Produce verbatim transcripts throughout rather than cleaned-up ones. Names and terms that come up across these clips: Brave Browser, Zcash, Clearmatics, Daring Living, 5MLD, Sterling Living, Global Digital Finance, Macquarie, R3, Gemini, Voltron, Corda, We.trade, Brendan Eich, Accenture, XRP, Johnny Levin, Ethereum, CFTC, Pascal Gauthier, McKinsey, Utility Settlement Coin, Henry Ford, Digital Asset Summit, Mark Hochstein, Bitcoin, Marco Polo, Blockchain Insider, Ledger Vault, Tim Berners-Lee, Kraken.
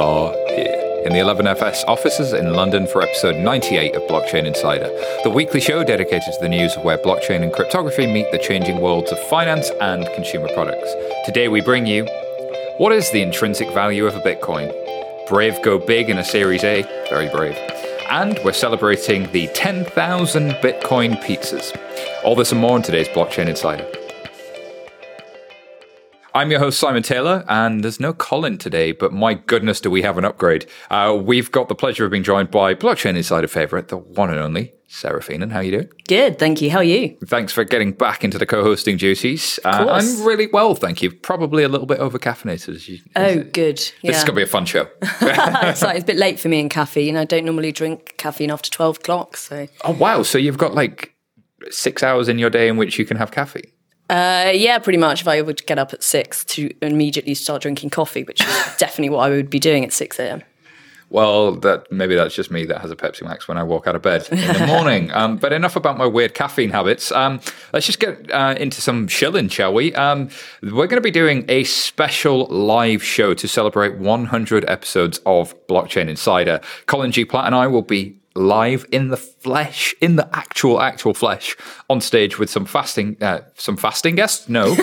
are in the eleven F S offices in London for episode ninety-eight of Blockchain Insider, the weekly show dedicated to the news of where blockchain and cryptography meet the changing worlds of finance and consumer products. Today we bring you: what is the intrinsic value of a Bitcoin? Brave go big in a Series A, very brave. And we're celebrating the ten thousand Bitcoin pizzas. All this and more on today's Blockchain Insider. I'm your host, Simon Taylor, and there's no Colin today, but my goodness, do we have an upgrade. Uh, we've got the pleasure of being joined by Blockchain Insider favourite, the one and only Sarah Feenan. How are you doing? Good, thank you. How are you? Thanks for getting back into the co-hosting duties. Uh, I'm really well, thank you. Probably a little bit over-caffeinated. As you, as oh, good. Yeah. This is going to be a fun show. It's like, it's a bit late for me in caffeine. I don't normally drink caffeine after twelve o'clock. So. Oh, wow. So you've got like six hours in your day in which you can have caffeine? Uh, yeah, pretty much. If I would get up at six to immediately start drinking coffee, which is definitely what I would be doing at six a.m. Well, that maybe that's just me that has a Pepsi Max when I walk out of bed in the morning. um, but enough about my weird caffeine habits. Um, let's just get uh, into some shilling, shall we? Um, we're going to be doing a special live show to celebrate one hundred episodes of Blockchain Insider. Colin G. Platt and I will be live in the flesh, in the actual, actual flesh, on stage with some fasting, uh, some fasting guests? No.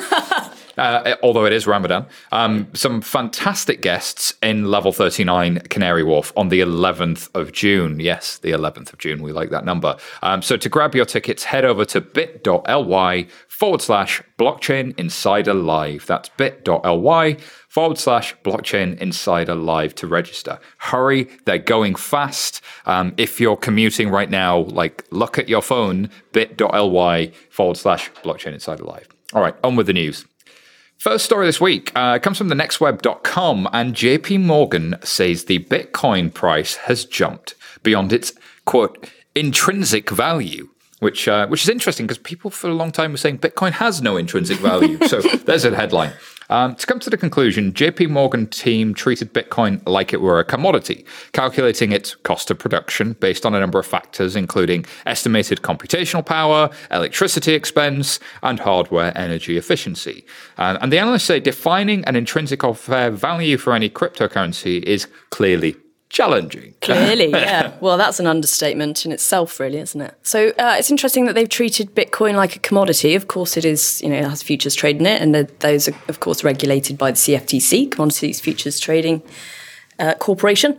Uh, although it is Ramadan, um, some fantastic guests in Level thirty-nine, Canary Wharf, on the eleventh of June. Yes, the eleventh of June. We like that number. Um, so to grab your tickets, head over to bit.ly forward slash blockchain insider live. That's bit.ly forward slash blockchain insider live to register. Hurry, they're going fast. Um, if you're commuting right now, like look at your phone, bit.ly forward slash blockchain insider live. All right, on with the news. First story this week uh, comes from the next web dot com, and J P Morgan says the Bitcoin price has jumped beyond its, quote, intrinsic value, which uh, which is interesting because people for a long time were saying Bitcoin has no intrinsic value. So there's a headline. Um, to come to the conclusion, J P Morgan team treated Bitcoin like it were a commodity, calculating its cost of production based on a number of factors, including estimated computational power, electricity expense, and hardware energy efficiency. Um, and the analysts say defining an intrinsic or fair value for any cryptocurrency is clearly challenging. Clearly, yeah. Well, that's an understatement in itself, really, isn't it? So uh, it's interesting that they've treated Bitcoin like a commodity. Of course, it is, you know, it has futures trade in it, and those are, of course, regulated by the C F T C, Commodities Futures Trading uh, Corporation.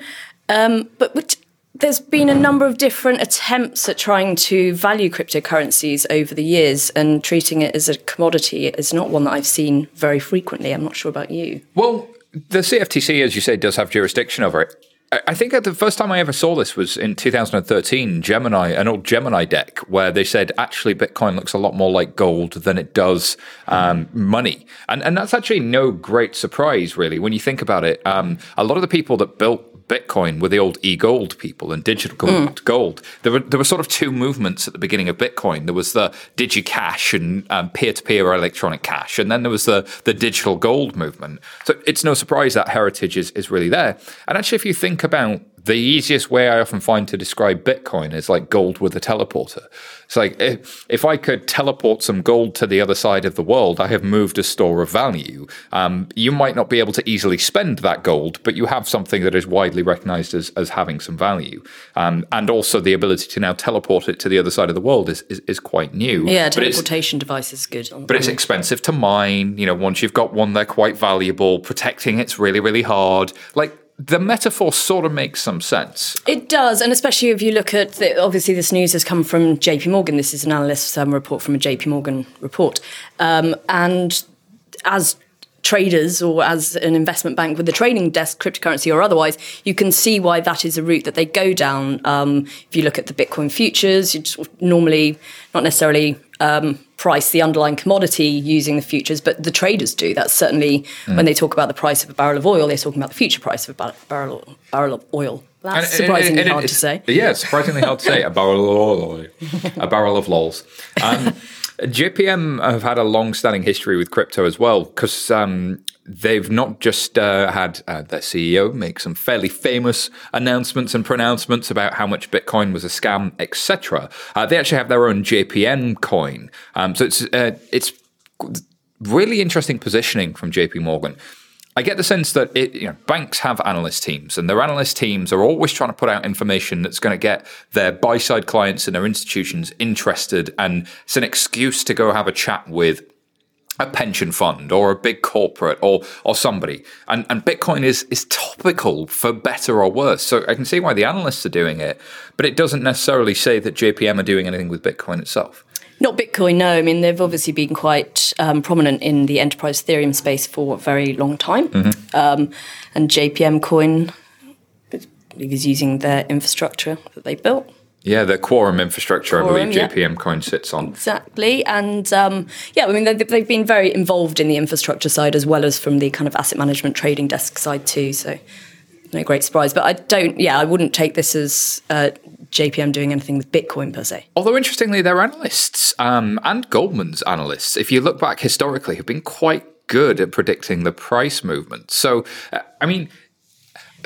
Um, but which, there's been a number of different attempts at trying to value cryptocurrencies over the years, and treating it as a commodity is not one that I've seen very frequently. I'm not sure about you. Well, the C F T C, as you say, does have jurisdiction over it. I think the first time I ever saw this was in two thousand thirteen, Gemini, an old Gemini deck, where they said, actually, Bitcoin looks a lot more like gold than it does um, money. And and that's actually no great surprise, really, when you think about it. Um, a lot of the people that built Bitcoin were the old e-gold people and digital gold. Mm. gold. There were there were sort of two movements at the beginning of Bitcoin. There was the digicash and um, peer-to-peer or electronic cash, and then there was the, the digital gold movement. So it's no surprise that heritage is, is really there. And actually, if you think about the easiest way I often find to describe Bitcoin is like gold with a teleporter. It's like if, if I could teleport some gold to the other side of the world, I have moved a store of value. Um, you might not be able to easily spend that gold, but you have something that is widely recognized as, as having some value. Um, and also the ability to now teleport it to the other side of the world is is, is quite new. Yeah, teleportation device is good. But it's expensive to mine. You know, once you've got one, they're quite valuable. Protecting it's really, really hard. Like, the metaphor sort of makes some sense. It does, and especially if you look at, the, obviously this news has come from J P Morgan. This is an analyst um, report from a J P Morgan report. Um, and as traders or as an investment bank with a trading desk, cryptocurrency or otherwise, you can see why that is a route that they go down. Um, if you look at the Bitcoin futures, you just normally not necessarily... Um, price the underlying commodity using the futures, but the traders do. That's certainly mm. when they talk about the price of a barrel of oil, they're talking about the future price of a barrel barrel of oil. That's and, surprisingly and, and, and, hard to say. Yeah, surprisingly hard to say. A barrel of oil, a barrel of lols. Um, J P M have had a long-standing history with crypto as well, because um, they've not just uh, had uh, their C E O make some fairly famous announcements and pronouncements about how much Bitcoin was a scam, et cetera. Uh, they actually have their own J P M coin. Um, so it's uh, it's really interesting positioning from J P Morgan. I get the sense that it, you know, banks have analyst teams, and their analyst teams are always trying to put out information that's going to get their buy-side clients and their institutions interested, and it's an excuse to go have a chat with a pension fund or a big corporate or or somebody. And and Bitcoin is is topical for better or worse. So I can see why the analysts are doing it, but it doesn't necessarily say that J P M are doing anything with Bitcoin itself. Not Bitcoin, no. I mean, they've obviously been quite um, prominent in the enterprise Ethereum space for a very long time. Mm-hmm. Um, and J P M Coin is using their infrastructure that they built. Yeah, the Quorum infrastructure, Quorum, I believe, yeah. J P M Coin sits on. Exactly. And um, yeah, I mean, they, they've been very involved in the infrastructure side as well as from the kind of asset management trading desk side too. So no great surprise. But I don't, yeah, I wouldn't take this as uh, J P M doing anything with Bitcoin per se. Although, interestingly, their analysts um, and Goldman's analysts, if you look back historically, have been quite good at predicting the price movement. So, uh, I mean...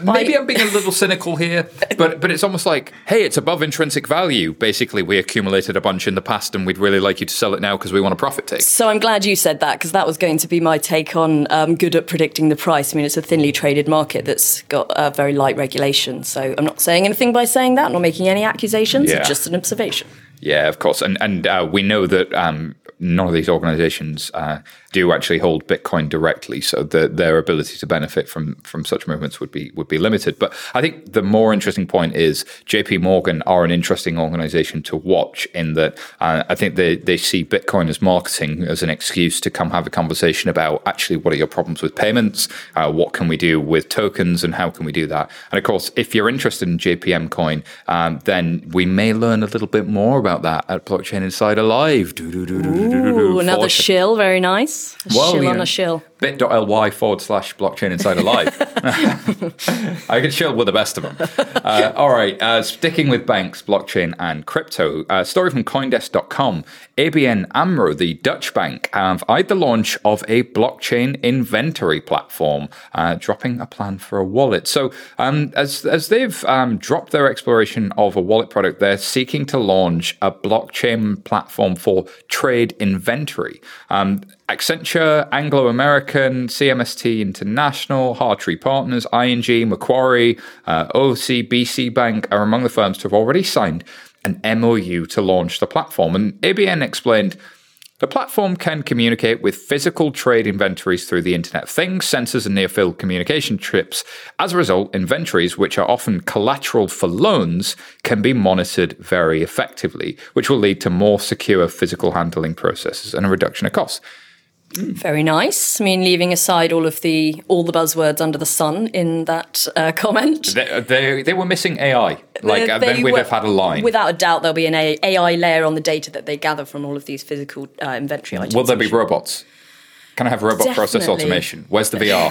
Maybe I'm being a little cynical here, but but it's almost like, hey, it's above intrinsic value. Basically, we accumulated a bunch in the past and we'd really like you to sell it now because we want a profit take. So I'm glad you said that, because that was going to be my take on um, good at predicting the price. I mean, it's a thinly traded market that's got uh, very light regulation. So I'm not saying anything by saying that, I'm not making any accusations, yeah. It's just an observation. Yeah, of course. And and uh, we know that um, none of these organizations uh, do actually hold Bitcoin directly, so the, their ability to benefit from from such movements would be would be limited. But I think the more interesting point is J P Morgan are an interesting organization to watch in that uh, I think they, they see Bitcoin as marketing, as an excuse to come have a conversation about actually what are your problems with payments, uh, what can we do with tokens, and how can we do that. And of course, if you're interested in J P M Coin, um, then we may learn a little bit more about that at Blockchain Insider Live. Do, do, do, do, do, do, do. Ooh, another shill, very nice. A well, shill yeah. on a shill. bit dot l y forward slash Blockchain Insider Live. I can shill with the best of them. Uh, all right, uh, sticking with banks, blockchain and crypto, a story from Coindesk dot com. A B N AMRO, the Dutch bank, have eyed the launch of a blockchain inventory platform, uh, dropping a plan for a wallet. So um, as, as they've um, dropped their exploration of a wallet product, they're seeking to launch a blockchain platform for trade inventory. Um, Accenture, Anglo American, C M S T International, R three Partners, I N G, Macquarie, uh, O C B C Bank are among the firms to have already signed an M O U to launch the platform. And A B N explained, the platform can communicate with physical trade inventories through the Internet of Things, sensors and near-field communication chips. As a result, inventories, which are often collateral for loans, can be monitored very effectively, which will lead to more secure physical handling processes and a reduction of costs. Mm. Very nice. I mean, leaving aside all of the all the buzzwords under the sun in that uh, comment, they, they they were missing A I. Like they, then we'd were, have had a line. Without a doubt, there'll be an A I layer on the data that they gather from all of these physical uh, inventory items. Will there be robots? Can I have robot Definitely. process automation? Where's the V R?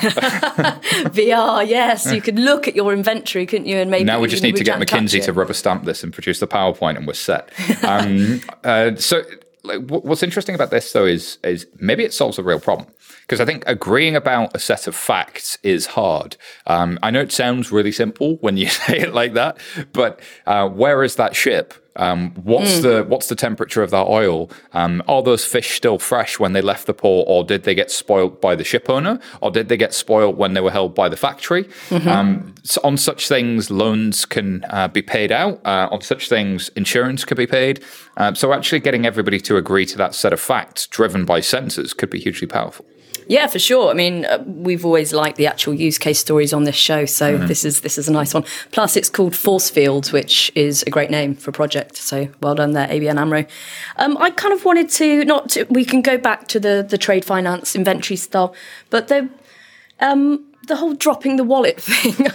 V R, yes. You could look at your inventory, couldn't you? And maybe now we just need to get McKinsey to rubber stamp this and produce the PowerPoint, and we're set. Um, uh, so. Like, what's interesting about this, though, is is maybe it solves a real problem, because I think agreeing about a set of facts is hard. Um, I know it sounds really simple when you say it like that, but uh, where is that ship? Um, what's mm. the what's the temperature of that oil? Um, are those fish still fresh when they left the port, or did they get spoiled by the ship owner, or did they get spoiled when they were held by the factory? Mm-hmm. Um, so on such things, loans can uh, be paid out. Uh, on such things, insurance can be paid. Um, so actually getting everybody to agree to that set of facts driven by sensors could be hugely powerful. Yeah, for sure. I mean, uh, we've always liked the actual use case stories on this show, so mm-hmm. this is this is a nice one. Plus, it's called Forcefield, which is a great name for a project. So, well done there, A B N AMRO. Um, I kind of wanted to not. To, we can go back to the the trade finance inventory stuff, but the um, the whole dropping the wallet thing.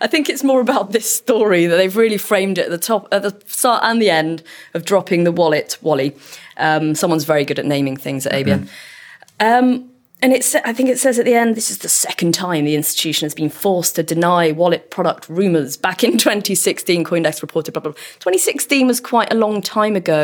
I think it's more about this story that they've really framed it at the top, at the start and the end of dropping the wallet. Wally, um, someone's very good at naming things at A B N. Mm-hmm. Um, And it's, I think it says at the end, this is the second time the institution has been forced to deny wallet product rumours. Back in twenty sixteen, Coindesk reported, blah, blah, blah. twenty sixteen was quite a long time ago.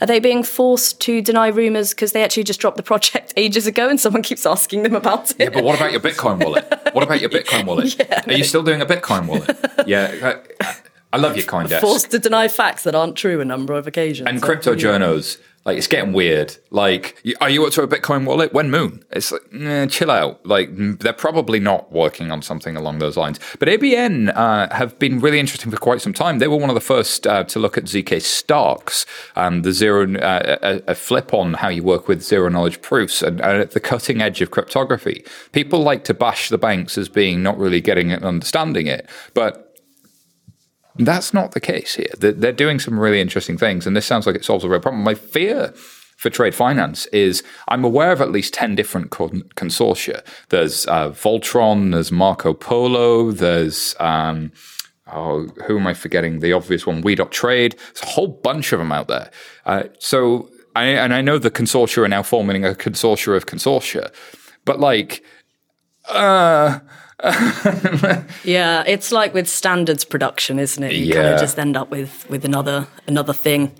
Are they being forced to deny rumours because they actually just dropped the project ages ago and someone keeps asking them about it? Yeah, but what about your Bitcoin wallet? What about your Bitcoin wallet? Yeah, Are no. you still doing a Bitcoin wallet? yeah, I, I love your Coindesk. Forced to deny facts that aren't true a number of occasions. And so, crypto yeah. journos. Like, it's getting weird. Like, are you up to a Bitcoin wallet? When Moon? It's like, eh, chill out. Like, they're probably not working on something along those lines. But A B N uh, have been really interesting for quite some time. They were one of the first uh, to look at Z K Starks, um, the zero, uh, a, a flip on how you work with zero-knowledge proofs and, and at the cutting edge of cryptography. People like to bash the banks as being not really getting it and understanding it, but that's not the case here. They're doing some really interesting things, and this sounds like it solves a real problem. My fear for trade finance is I'm aware of at least ten different consortia. There's uh, Voltron, there's Marco Polo, there's... Um, oh, who am I forgetting? The obvious one, We.trade. There's a whole bunch of them out there. Uh, so, I, and I know the consortia are now forming a consortia of consortia, but like... uh yeah, it's like with standards production, isn't it? You yeah. kind of just end up with, with another another thing.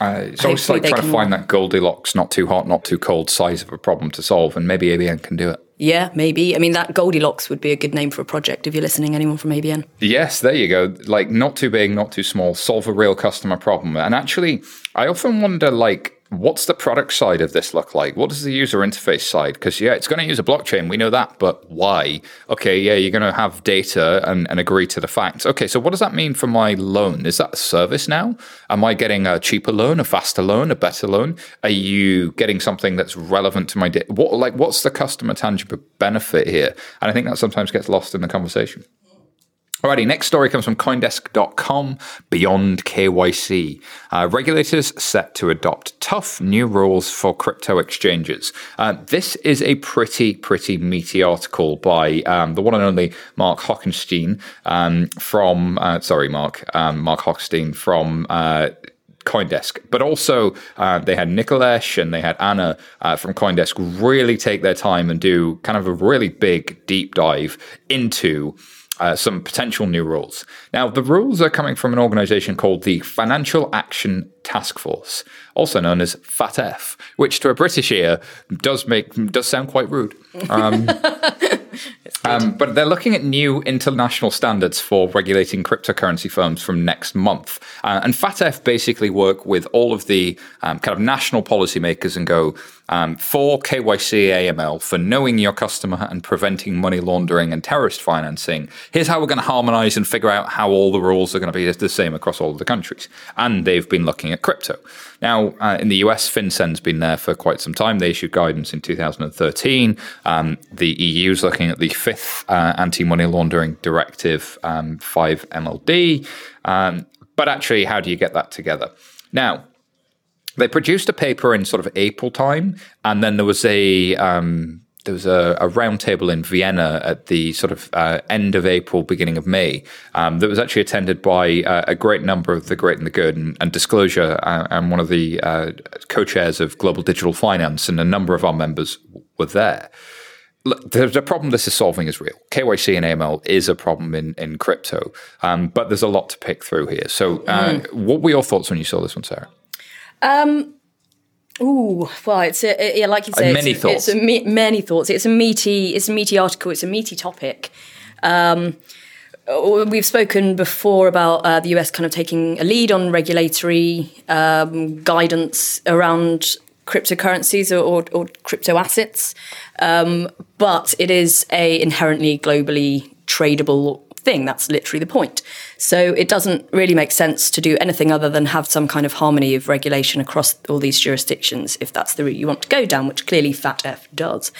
Uh, so it's like trying can... to find that Goldilocks, not too hot, not too cold size of a problem to solve, and maybe A B N can do it. Yeah, maybe. I mean, that Goldilocks would be a good name for a project if you're listening, anyone from A B N. Yes, there you go. Like, not too big, not too small, solve a real customer problem. And actually, I often wonder, like, what's the product side of this look like? What does the user interface side? Because, yeah, it's going to use a blockchain. We know that, but why? Okay, yeah, you're going to have data and, and agree to the facts. Okay, so what does that mean for my loan? Is that a service now? Am I getting a cheaper loan, a faster loan, a better loan? Are you getting something that's relevant to my data? What, like, what's the customer tangible benefit here? And I think that sometimes gets lost in the conversation. Alrighty, next story comes from Coindesk dot com, Beyond K Y C. Uh, regulators set to adopt tough new rules for crypto exchanges. Uh, this is a pretty, pretty meaty article by um, the one and only Mark Hochstein um, from, uh, sorry, Mark, um, Mark Hochstein from uh, Coindesk. But also uh, they had Nicolesh and they had Anna uh, from Coindesk really take their time and do kind of a really big deep dive into Uh, some potential new rules. Now, the rules are coming from an organization called the Financial Action Task Force, also known as FATF, which to a British ear does make does sound quite rude. Um, um, but they're looking at new international standards for regulating cryptocurrency firms from next month. Uh, and FATF basically work with all of the um, kind of national policymakers and go, Um, for K Y C A M L, for knowing your customer and preventing money laundering and terrorist financing, here's how we're going to harmonize and figure out how all the rules are going to be the same across all of the countries. And they've been looking at crypto. Now, uh, in the U S, FinCEN's been there for quite some time. They issued guidance in two thousand thirteen. Um, the E U's looking at the fifth uh, anti-money laundering directive, um, five M L D. Um, but actually, how do you get that together? Now, they produced a paper in sort of April time, and then there was a um, there was a, a roundtable in Vienna at the sort of uh, end of April, beginning of May, um, that was actually attended by uh, a great number of the great and the good, and, and Disclosure, uh, and one of the uh, co-chairs of Global Digital Finance, and a number of our members were there. Look, the, the problem this is solving is real. K Y C and A M L is a problem in, in crypto, um, but there's a lot to pick through here. So uh, mm. what were your thoughts when you saw this one, Sarah? Um, ooh, well, it's a, yeah, like you say, many it's, a, thoughts. it's a me- many thoughts. It's a meaty, it's a meaty article. It's a meaty topic. Um, we've spoken before about uh, the U S kind of taking a lead on regulatory um, guidance around cryptocurrencies or, or, or crypto assets, um, but it is a inherently globally tradable thing. That's literally the point. So it doesn't really make sense to do anything other than have some kind of harmony of regulation across all these jurisdictions, if that's the route you want to go down, which clearly FATF does.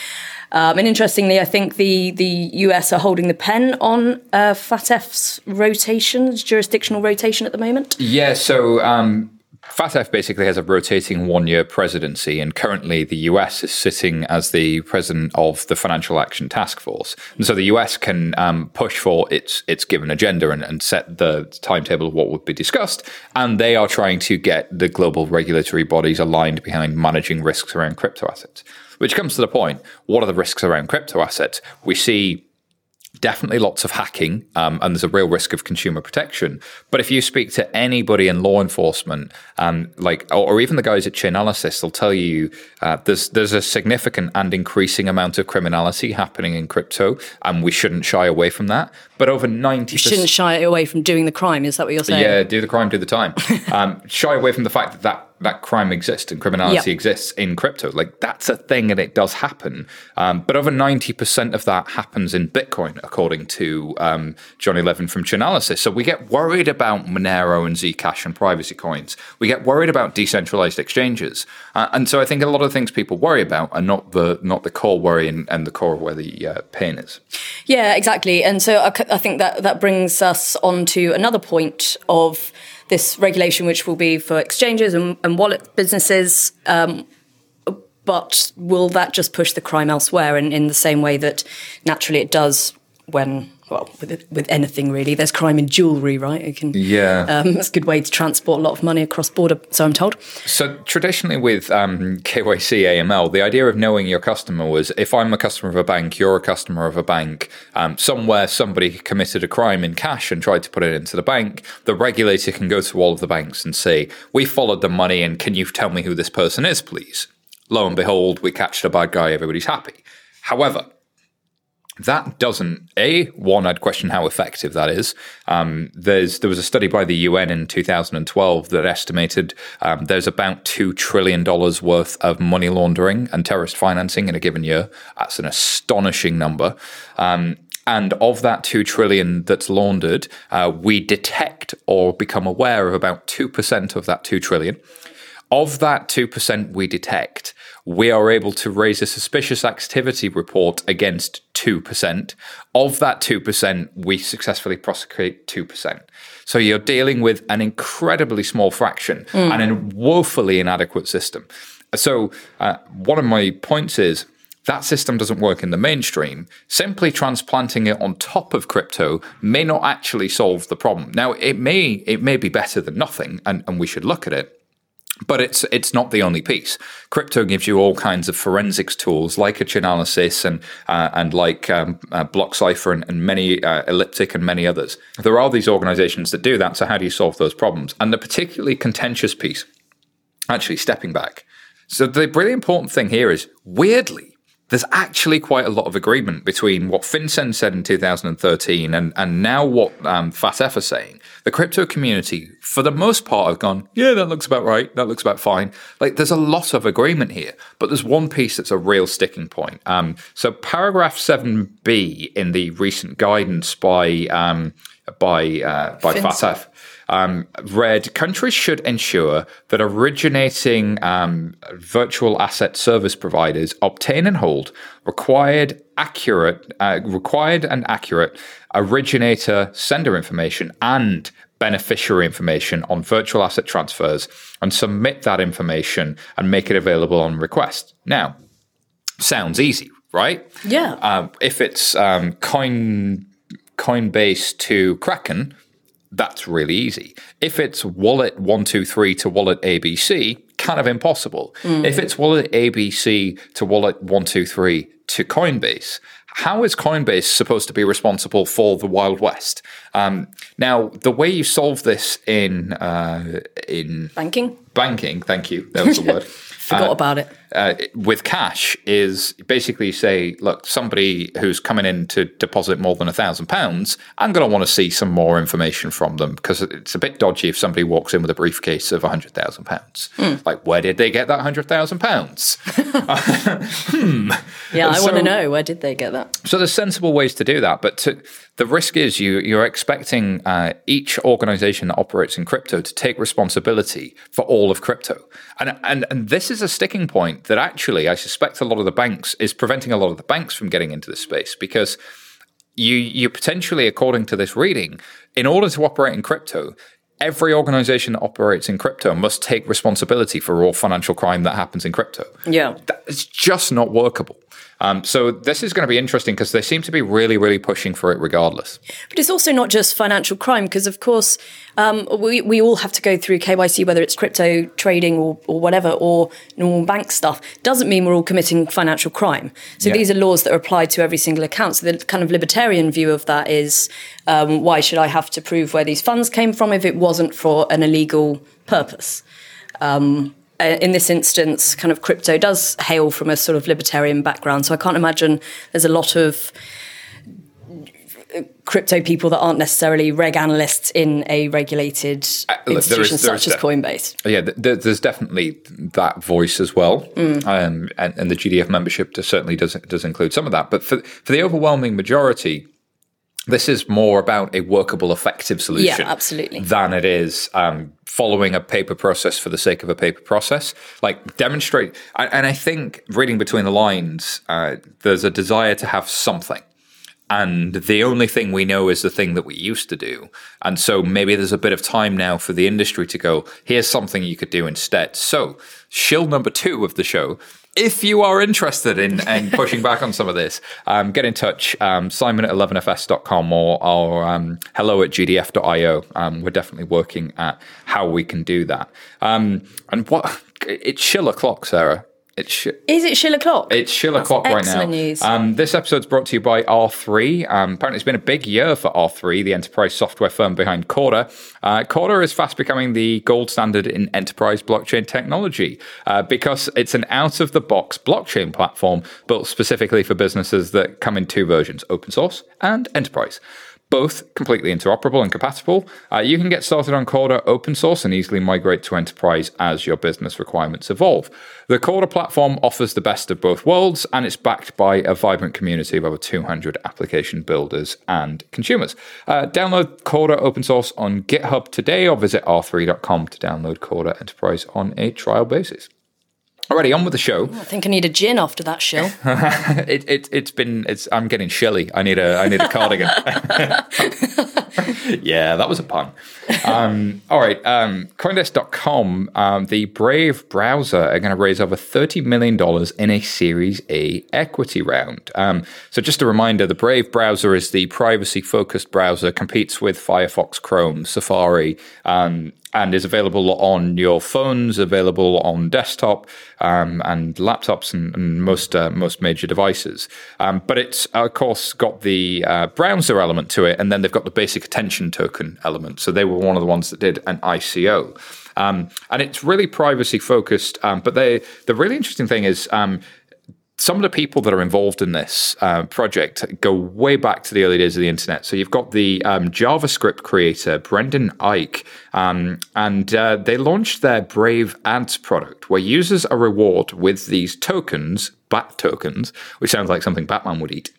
Um, and interestingly, I think the, the U S are holding the pen on uh, FATF's rotation, jurisdictional rotation at the moment. Yeah, so... Um FATF basically has a rotating one-year presidency, and currently the U S is sitting as the president of the Financial Action Task Force. And so the U S can um, push for its its given agenda and, and set the timetable of what would be discussed, and they are trying to get the global regulatory bodies aligned behind managing risks around crypto assets. Which comes to the point, what are the risks around crypto assets? We see definitely lots of hacking, um, and there's a real risk of consumer protection. But if you speak to anybody in law enforcement, um, like or, or even the guys at Chainalysis, they'll tell you uh, there's there's a significant and increasing amount of criminality happening in crypto, and we shouldn't shy away from that. But over ninety percent... You shouldn't shy away from doing the crime, is that what you're saying? Yeah, do the crime, do the time. um, shy away from the fact that that that crime exists and criminality yep. exists in crypto. Like, that's a thing and it does happen. Um, but over ninety percent of that happens in Bitcoin, according to um, Johnny Levin from Chainalysis. So we get worried about Monero and Zcash and privacy coins. We get worried about decentralized exchanges. Uh, and so I think a lot of things people worry about are not the not the core worry and, and the core of where the uh, pain is. Yeah, exactly. And so I, I think that, that brings us on to another point of this regulation, which will be for exchanges and, and wallet businesses, um, but will that just push the crime elsewhere in, in the same way that naturally it does when, well, with, with anything really? There's crime in jewellery, right? It can, yeah. Um, that's a good way to transport a lot of money across border, so I'm told. So traditionally with um, K Y C, A M L, the idea of knowing your customer was, if I'm a customer of a bank, you're a customer of a bank, um, somewhere somebody committed a crime in cash and tried to put it into the bank, the regulator can go to all of the banks and say, we followed the money and can you tell me who this person is, please? Lo and behold, we catch the bad guy, everybody's happy. However, that doesn't, A, one, I'd question how effective that is. Um, there's There was a study by the U N in two thousand twelve that estimated um, there's about two trillion dollars worth of money laundering and terrorist financing in a given year. That's an astonishing number. Um, and of that two trillion dollars that's laundered, uh, we detect or become aware of about two percent of that two trillion dollars. Of that two percent we detect, we are able to raise a suspicious activity report against two percent. Of that two percent, we successfully prosecute two percent. So you're dealing with an incredibly small fraction mm. and a woefully inadequate system. So uh, one of my points is, that system doesn't work in the mainstream. Simply transplanting it on top of crypto may not actually solve the problem. Now, it may, it may be better than nothing, and, and we should look at it. But it's it's not the only piece. Crypto gives you all kinds of forensics tools like a Chainalysis and uh, and like um, uh, BlockCypher and, and many uh, Elliptic and many others. There are these organizations that do that. So how do you solve those problems? And the particularly contentious piece, actually stepping back. So the really important thing here is, weirdly, there's actually quite a lot of agreement between what FinCEN said in two thousand thirteen and, and now what um, F A T F are saying. The crypto community, for the most part, have gone, yeah, that looks about right, that looks about fine. Like, there's a lot of agreement here, but there's one piece that's a real sticking point. Um, so paragraph seven B in the recent guidance by um, by uh, by F A T F Um, read, countries should ensure that originating um, virtual asset service providers obtain and hold required accurate, uh, required and accurate originator sender information and beneficiary information on virtual asset transfers, and submit that information and make it available on request. Now, sounds easy, right? Yeah. Uh, if it's um, coin Coinbase to Kraken, that's really easy. If it's wallet one two three to wallet A B C, kind of impossible. Mm. If it's wallet A B C to wallet one two three to Coinbase, how is Coinbase supposed to be responsible for the Wild West? Um, now, the way you solve this in uh, in banking, banking, thank you, that was the word. Forgot uh, about it. Uh, with cash is basically say, look, somebody who's coming in to deposit more than a thousand pounds, I'm going to want to see some more information from them, because it's a bit dodgy if somebody walks in with a briefcase of a hundred thousand pounds. Mm. Like, where did they get that hundred thousand pounds? hmm. Yeah, I so, want to know, where did they get that? So there's sensible ways to do that, but to, the risk is you you're expecting uh, each organization that operates in crypto to take responsibility for all of crypto, and and and this is. Is a sticking point that actually I suspect a lot of the banks is preventing a lot of the banks from getting into this space, because you you potentially, according to this reading, in order to operate in crypto, every organization that operates in crypto must take responsibility for all financial crime that happens in crypto. Yeah, it's just not workable. Um, so this is going to be interesting, because they seem to be really, really pushing for it regardless. But it's also not just financial crime, because, of course, um, we, we all have to go through K Y C, whether it's crypto trading or, or whatever, or normal bank stuff. Doesn't mean we're all committing financial crime. So yeah. These are laws that are applied to every single account. So the kind of libertarian view of that is, um, why should I have to prove where these funds came from if it wasn't for an illegal purpose? Um In this instance, kind of crypto does hail from a sort of libertarian background. So I can't imagine there's a lot of crypto people that aren't necessarily reg analysts in a regulated uh, look, institution is, such as de- Coinbase. Yeah, there, there's definitely that voice as well. Mm. Um, and, and the G D F membership does, certainly does, does include some of that. But for, for the overwhelming majority, this is more about a workable, effective solution yeah, absolutely. than it is um, following a paper process for the sake of a paper process. Like demonstrate, and I think reading between the lines, uh, there's a desire to have something. And the only thing we know is the thing that we used to do. And so maybe there's a bit of time now for the industry to go, here's something you could do instead. So shill number two of the show, if you are interested in, in pushing back on some of this, um, get in touch, um, Simon at eleven F S dot com or, or um, hello at G D F dot I O. Um, we're definitely working at how we can do that. Um, and what it's shill o'clock, Sarah. It's sh- Is it shill o'clock? It's shill That's o'clock right now. Excellent news. Um, this episode's brought to you by R three. Um, apparently, it's been a big year for R three, the enterprise software firm behind Corda. Uh, Corda is fast becoming the gold standard in enterprise blockchain technology uh, because it's an out-of-the-box blockchain platform built specifically for businesses that come in two versions, open source and enterprise. Both completely interoperable and compatible. Uh, you can get started on Corda open source and easily migrate to enterprise as your business requirements evolve. The Corda platform offers the best of both worlds, and it's backed by a vibrant community of over two hundred application builders and consumers. Uh, download Corda open source on GitHub today or visit R three dot com to download Corda Enterprise on a trial basis. Alrighty, on with the show. Oh, I think I need a gin after that shill. it, it, it's been, it's, I'm getting shilly. I need a, I need a cardigan. Yeah, that was a pun. Um, all right, um, Coindesk dot com, um, the Brave Browser are going to raise over thirty million dollars in a Series A equity round. Um, so just a reminder, the Brave Browser is the privacy-focused browser, competes with Firefox, Chrome, Safari, um, and is available on your phones, available on desktop um, and laptops and, and most uh, most major devices. Um, but it's, of course, got the uh, browser element to it, and then they've got the basic attention token element. So they were one of the ones that did an I C O. Um, and it's really privacy-focused. Um, but they the really interesting thing is um, some of the people that are involved in this uh, project go way back to the early days of the internet. So you've got the um, JavaScript creator, Brendan Eich, um, and uh, they launched their Brave Ads product, where users are rewarded with these tokens, bat tokens, which sounds like something Batman would eat,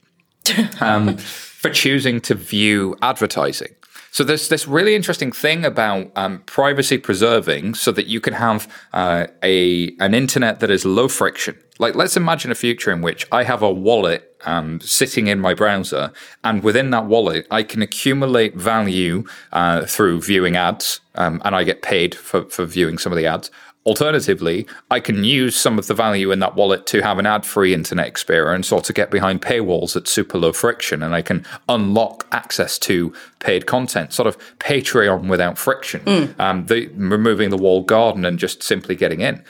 um, for choosing to view advertising. So there's this really interesting thing about um, privacy preserving so that you can have uh, a an internet that is low friction. Like, let's imagine a future in which I have a wallet um, sitting in my browser, and within that wallet, I can accumulate value uh, through viewing ads, um, and I get paid for, for viewing some of the ads. Alternatively, I can use some of the value in that wallet to have an ad-free internet experience or to get behind paywalls at super low friction, and I can unlock access to paid content, sort of Patreon without friction, mm. um, the, removing the walled garden and just simply getting in.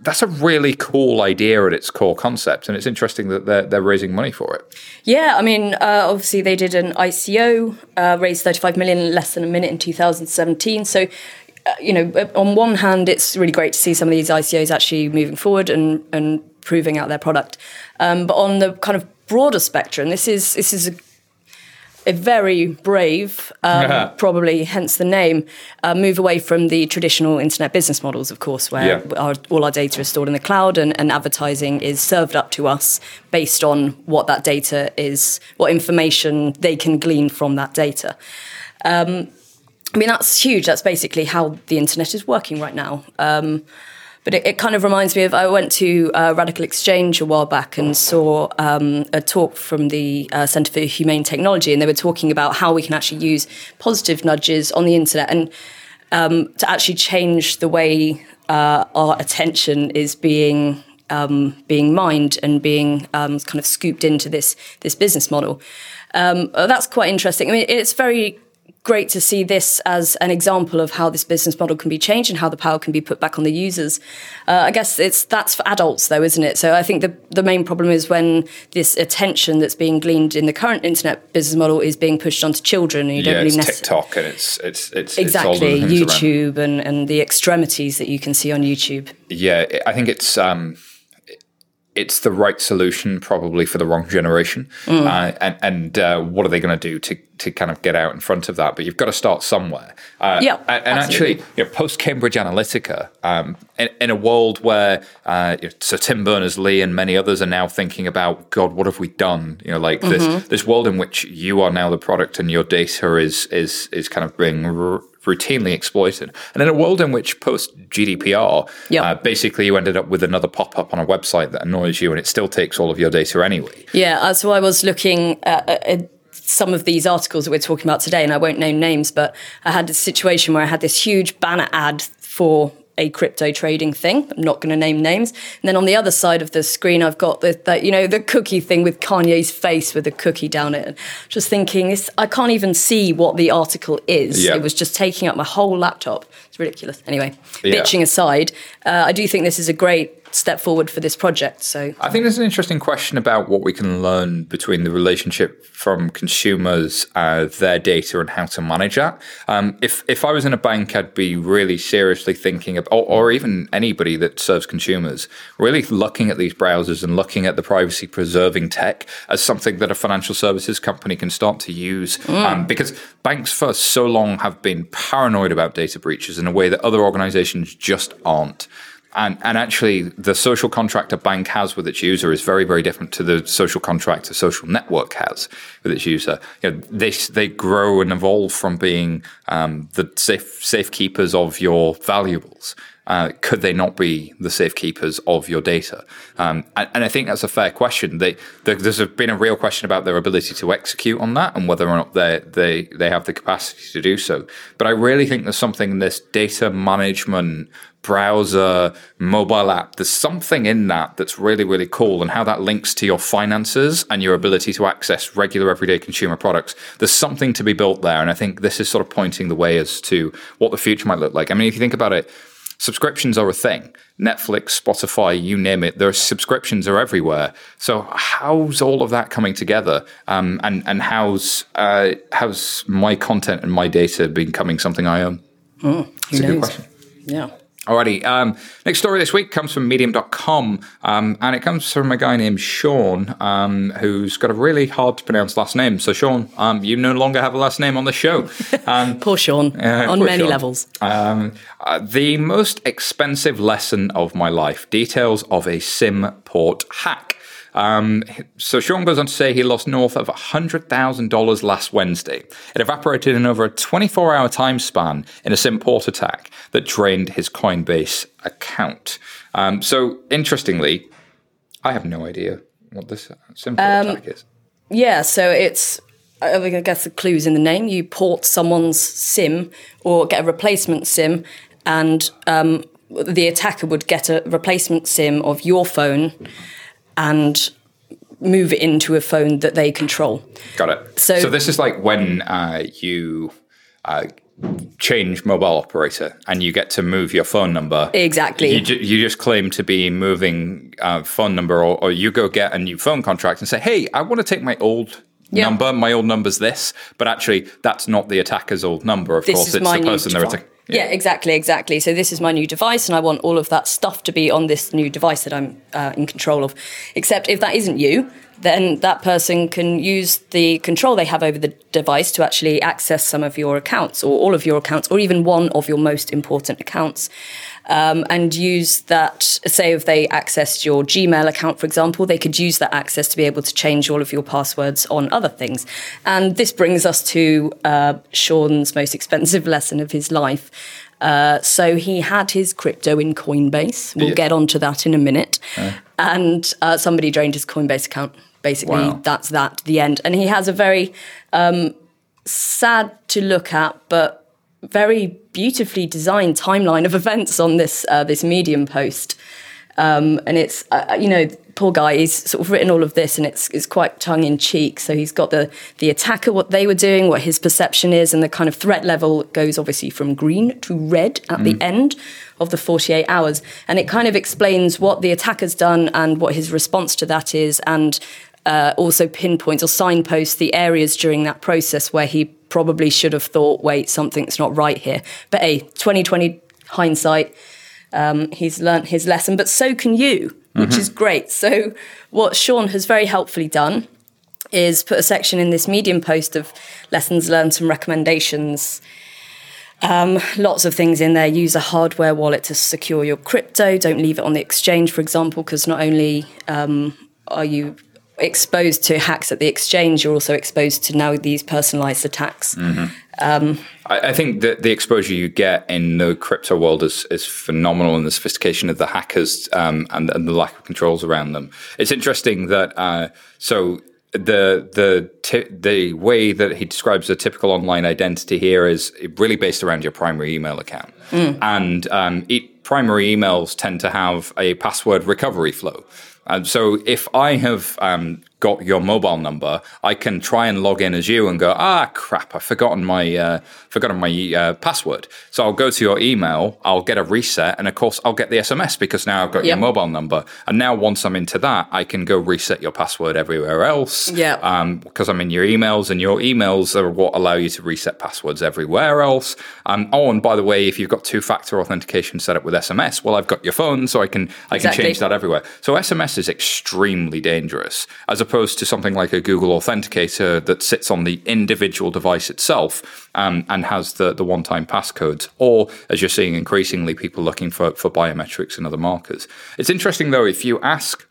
That's a really cool idea at its core concept, and it's interesting that they're, they're raising money for it. Yeah, I mean, uh, obviously they did an I C O, uh, raised thirty-five million dollars in less than a minute in two thousand seventeen, so uh, you know, on one hand, it's really great to see some of these I C Os actually moving forward and, and proving out their product. Um, but on the kind of broader spectrum, this is this is a A very brave, um, probably hence the name, uh, move away from the traditional internet business models, of course, where yeah. our, all our data is stored in the cloud and, and advertising is served up to us based on what that data is, what information they can glean from that data. Um, I mean, that's huge. That's basically how the internet is working right now. Um, but it, it kind of reminds me of, I went to uh, Radical Exchange a while back and saw um, a talk from the uh, Centre for Humane Technology, and they were talking about how we can actually use positive nudges on the internet and um, to actually change the way uh, our attention is being um, being mined and being um, kind of scooped into this this business model. Um, that's quite interesting. I mean, it's very great to see this as an example of how this business model can be changed and how the power can be put back on the users. Uh, I guess it's that's for adults, though, isn't it? So I think the, the main problem is when this attention that's being gleaned in the current internet business model is being pushed onto children. And you don't yeah, really it's nec- TikTok and it's it's it's exactly it's YouTube and, and the extremities that you can see on YouTube. Yeah, I think it's um, it's the right solution probably for the wrong generation. Mm. Uh, and and uh, what are they going to do to to kind of get out in front of that? But you've got to start somewhere. Uh, yeah, and, and actually, you know, post-Cambridge Analytica, um, in, in a world where uh, Sir Tim Berners-Lee and many others are now thinking about, God, what have we done? You know, like mm-hmm. this this world in which you are now the product and your data is is is kind of being r- routinely exploited. And in a world in which post-G D P R, yep. uh, basically you ended up with another pop-up on a website that annoys you and it still takes all of your data anyway. Yeah, so I was looking at... at some of these articles that we're talking about today, and I won't name names, but I had a situation where I had this huge banner ad for a crypto trading thing. I'm not going to name names. And then on the other side of the screen, I've got the, the you know, the cookie thing with Kanye's face with a cookie down it. And just thinking, this, I can't even see what the article is. Yeah. It was just taking up my whole laptop. It's ridiculous. Anyway, yeah. bitching aside, uh, I do think this is a great step forward for this project. So I think there's an interesting question about what we can learn between the relationship from consumers, uh, their data, and how to manage that. Um, if if I was in a bank, I'd be really seriously thinking about, or, or even anybody that serves consumers, really looking at these browsers and looking at the privacy preserving tech as something that a financial services company can start to use. Mm. Um, because banks for so long have been paranoid about data breaches in a way that other organizations just aren't. And, and actually, the social contract a bank has with its user is very, very different to the social contract a social network has with its user. You know, they they grow and evolve from being um, the safe safekeepers of your valuables. Uh, could they not be the safekeepers of your data? Um, and, and I think that's a fair question. They, they, there's been a real question about their ability to execute on that and whether or not they, they, they have the capacity to do so. But I really think there's something in this data management, browser, mobile app, there's something in that that's really, really cool, and how that links to your finances and your ability to access regular everyday consumer products. There's something to be built there. And I think this is sort of pointing the way as to what the future might look like. I mean, if you think about it, subscriptions are a thing. Netflix, Spotify, you name it. Their subscriptions are everywhere. So how's all of that coming together? Um, and and how's uh, how's my content and my data becoming something I own? Oh, who That's a knows? Good question. Yeah. Alrighty. Um, next story this week comes from medium dot com, um, and it comes from a guy named Sean, um, who's got a really hard to pronounce last name. So, Sean, um, you no longer have a last name on the show. Um, poor Sean, uh, on poor many Sean. levels. Um, uh, the most expensive lesson of my life, details of a SIM port hack. Um, so Sean goes on to say he lost north of one hundred thousand dollars last Wednesday. It evaporated in over a twenty-four hour time span in a SIM port attack that drained his Coinbase account. Um, so interestingly, I have no idea what this SIM port um, attack is. Yeah, so it's, I guess the clue's in the name. You port someone's SIM or get a replacement SIM, and um, the attacker would get a replacement SIM of your phone and move it into a phone that they control. Got it. So, so this is like when uh, you uh, change mobile operator and you get to move your phone number. Exactly. You, ju- you just claim to be moving uh, phone number, or, or you go get a new phone contract and say, hey, I want to take my old yeah. number. My old number's this. But actually, that's not the attacker's old number. Of this course, it's the person they're attacking. Yeah. yeah, exactly, exactly. So this is my new device, and I want all of that stuff to be on this new device that I'm uh, in control of. Except if that isn't you, then that person can use the control they have over the device to actually access some of your accounts, or all of your accounts, or even one of your most important accounts. Um, and use that, say if they accessed your Gmail account, for example, they could use that access to be able to change all of your passwords on other things. And this brings us to uh, Sean's most expensive lesson of his life. Uh, so he had his crypto in Coinbase. We'll yeah. get onto that in a minute. Uh. And uh, somebody drained his Coinbase account. Basically, wow. that's that, the end. And he has a very um, sad to look at, but very beautifully designed timeline of events on this uh, this Medium post. Um, and it's, uh, you know, poor guy, he's sort of written all of this, and it's it's quite tongue-in-cheek. So he's got the, the attacker, what they were doing, what his perception is, and the kind of threat level goes obviously from green to red at mm. the end of the forty-eight hours. And it kind of explains what the attacker's done and what his response to that is, and uh, also pinpoints or signposts the areas during that process where he probably should have thought, wait, something's not right here. But hey, twenty twenty hindsight, um, he's learnt his lesson, but so can you. which mm-hmm. is great. So what Sean has very helpfully done is put a section in this Medium post of lessons learned, some recommendations, um, lots of things in there. Use a hardware wallet to secure your crypto. Don't leave it on the exchange, for example, because not only um, are you exposed to hacks at the exchange, you're also exposed to now these personalized attacks. Mm-hmm. Um, I, I think that the exposure you get in the crypto world is, is phenomenal, and the sophistication of the hackers um, and, and the lack of controls around them. It's interesting that uh, so the the t- the way that he describes a typical online identity here is really based around your primary email account, mm. and um, it, primary emails tend to have a password recovery flow. And so if I have um, got your mobile number, I can try and log in as you and go, ah, crap, I've forgotten my uh, forgotten my uh, password. So I'll go to your email, I'll get a reset, and of course I'll get the S M S because now I've got yep. your mobile number. And now once I'm into that, I can go reset your password everywhere else yep. um, because I'm in your emails, and your emails are what allow you to reset passwords everywhere else. Um, oh, and by the way, if you've got two-factor authentication set up with S M S, well, I've got your phone, so I can I exactly. can change that everywhere. So S M S is extremely dangerous, as opposed to something like a Google Authenticator that sits on the individual device itself um, and has the, the one-time passcodes, or, as you're seeing increasingly, people looking for, for biometrics and other markers. It's interesting, though, if you ask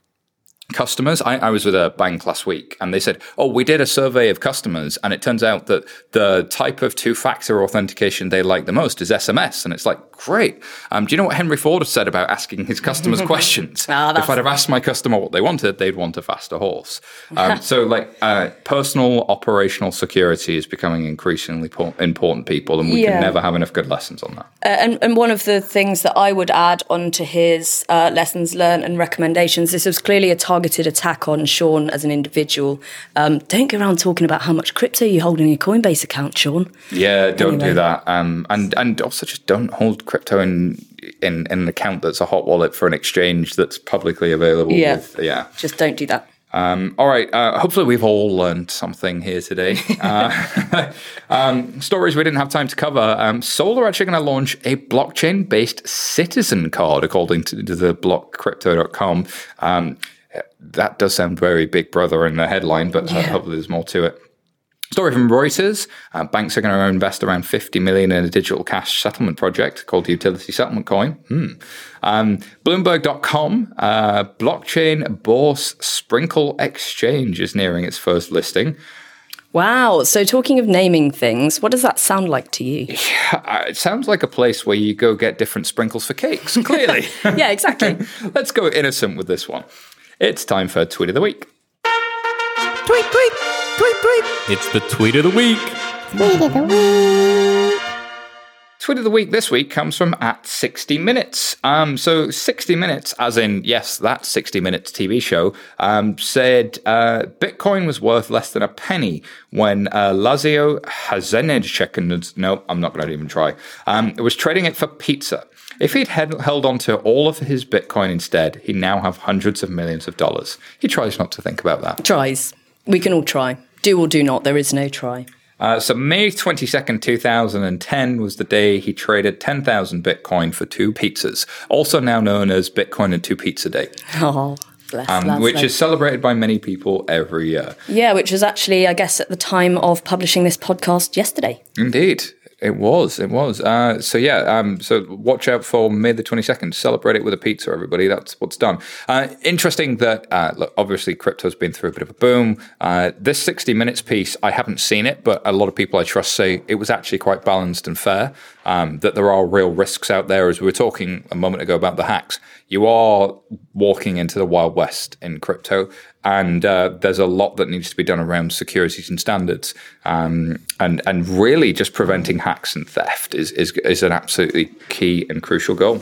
customers, I, I was with a bank last week, and they said, oh, we did a survey of customers, and it turns out that the type of two-factor authentication they like the most is S M S. And it's like, great. Um, do you know what Henry Ford said about asking his customers questions? Oh, if I'd have asked my customer what they wanted, they'd want a faster horse. Um, so like uh, personal operational security is becoming increasingly po- important, people, and we yeah. can never have enough good lessons on that. Uh, and, and one of the things that I would add onto his uh, lessons learned and recommendations, this was clearly a time targeted attack on Sean as an individual. Um, don't go around talking about how much crypto you hold in your Coinbase account, Sean. Yeah, don't anyway. do that. Um, and and also just don't hold crypto in, in, in an account that's a hot wallet for an exchange that's publicly available. Yeah, with, yeah. just don't do that. Um, all right. Uh, hopefully we've all learned something here today. Uh, um, stories we didn't have time to cover. Um, Sol are actually going to launch a blockchain-based citizen card, according to the block crypto dot com. Um, That does sound very Big Brother in the headline, but yeah. hopefully there's more to it. Story from Reuters. Uh, banks are going to invest around fifty million dollars in a digital cash settlement project called Utility Settlement Coin. Hmm. Um, Bloomberg dot com, uh, blockchain bourse Sprinkle Exchange is nearing its first listing. Wow. So talking of naming things, what does that sound like to you? Yeah, it sounds like a place where you go get different sprinkles for cakes, clearly. Yeah, exactly. Let's go innocent with this one. It's time for Tweet of the Week. Tweet, tweet, tweet, tweet. It's the Tweet of the Week. Tweet of the Week. Tweet of the Week this week comes from at sixty minutes. Um, so sixty minutes, as in, yes, that sixty minutes T V show, um, said uh, Bitcoin was worth less than a penny when uh, Lazio Hazenecek, no, I'm not going to even try, um, was trading it for pizza. If he'd held on to all of his Bitcoin instead, he'd now have hundreds of millions of dollars. He tries not to think about that. Tries. We can all try. Do or do not. There is no try. Uh, so May twenty-second, two thousand ten was the day he traded ten thousand Bitcoin for two pizzas, also now known as Bitcoin and Two Pizza Day. Oh, bless, um, bless, which bless. is celebrated by many people every year. Yeah, which was actually, I guess, at the time of publishing this podcast yesterday. Indeed. It was, it was. Uh, so yeah, um, so watch out for May the twenty-second. Celebrate it with a pizza, everybody. That's what's done. Uh, interesting that, uh, look, obviously crypto's been through a bit of a boom. Uh, this sixty minutes piece, I haven't seen it, but a lot of people I trust say it was actually quite balanced and fair, um, that there are real risks out there. As we were talking a moment ago about the hacks, you are walking into the Wild West in crypto. And uh, there's a lot that needs to be done around securities and standards, um, and and really just preventing hacks and theft is is, is an absolutely key and crucial goal.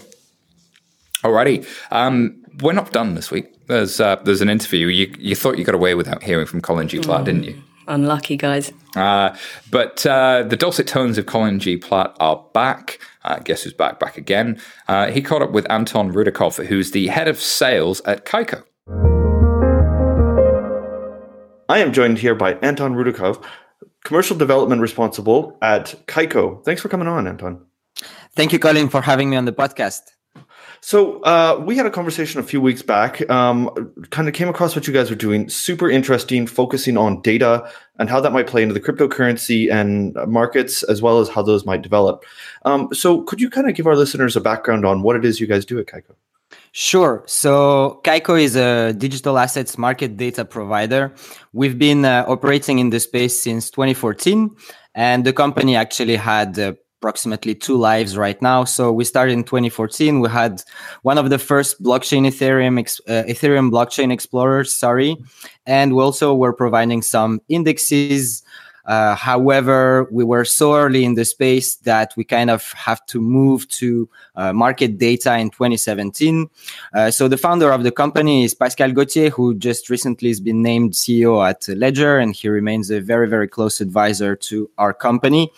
Alrighty, um, we're not done this week. There's uh, there's an interview. You you thought you got away without hearing from Colin G. Platt, mm. didn't you? Unlucky guys. Uh, but uh, the dulcet tones of Colin G. Platt are back. Uh, guess who's back? Back again. Uh, he caught up with Anton Roudakov, who's the head of sales at Kaiko. I am joined here by Anton Roudakov, commercial development responsible at Kaiko. Thanks for coming on, Anton. Thank you, Colin, for having me on the podcast. So uh, we had a conversation a few weeks back, um, kind of came across what you guys were doing. Super interesting, focusing on data and how that might play into the cryptocurrency and markets, as well as how those might develop. Um, so could you kind of give our listeners a background on what it is you guys do at Kaiko? Sure. So Kaiko is a digital assets market data provider. We've been uh, operating in the space since twenty fourteen, and the company actually had uh, approximately two lives right now. So we started in twenty fourteen. We had one of the first blockchain Ethereum uh, Ethereum blockchain explorers, sorry, and we also were providing some indexes. Uh, however, we were so early in the space that we kind of have to move to uh, market data in twenty seventeen. Uh, so the founder of the company is Pascal Gauthier, who just recently has been named C E O at Ledger, and he remains a very, very close advisor to our company.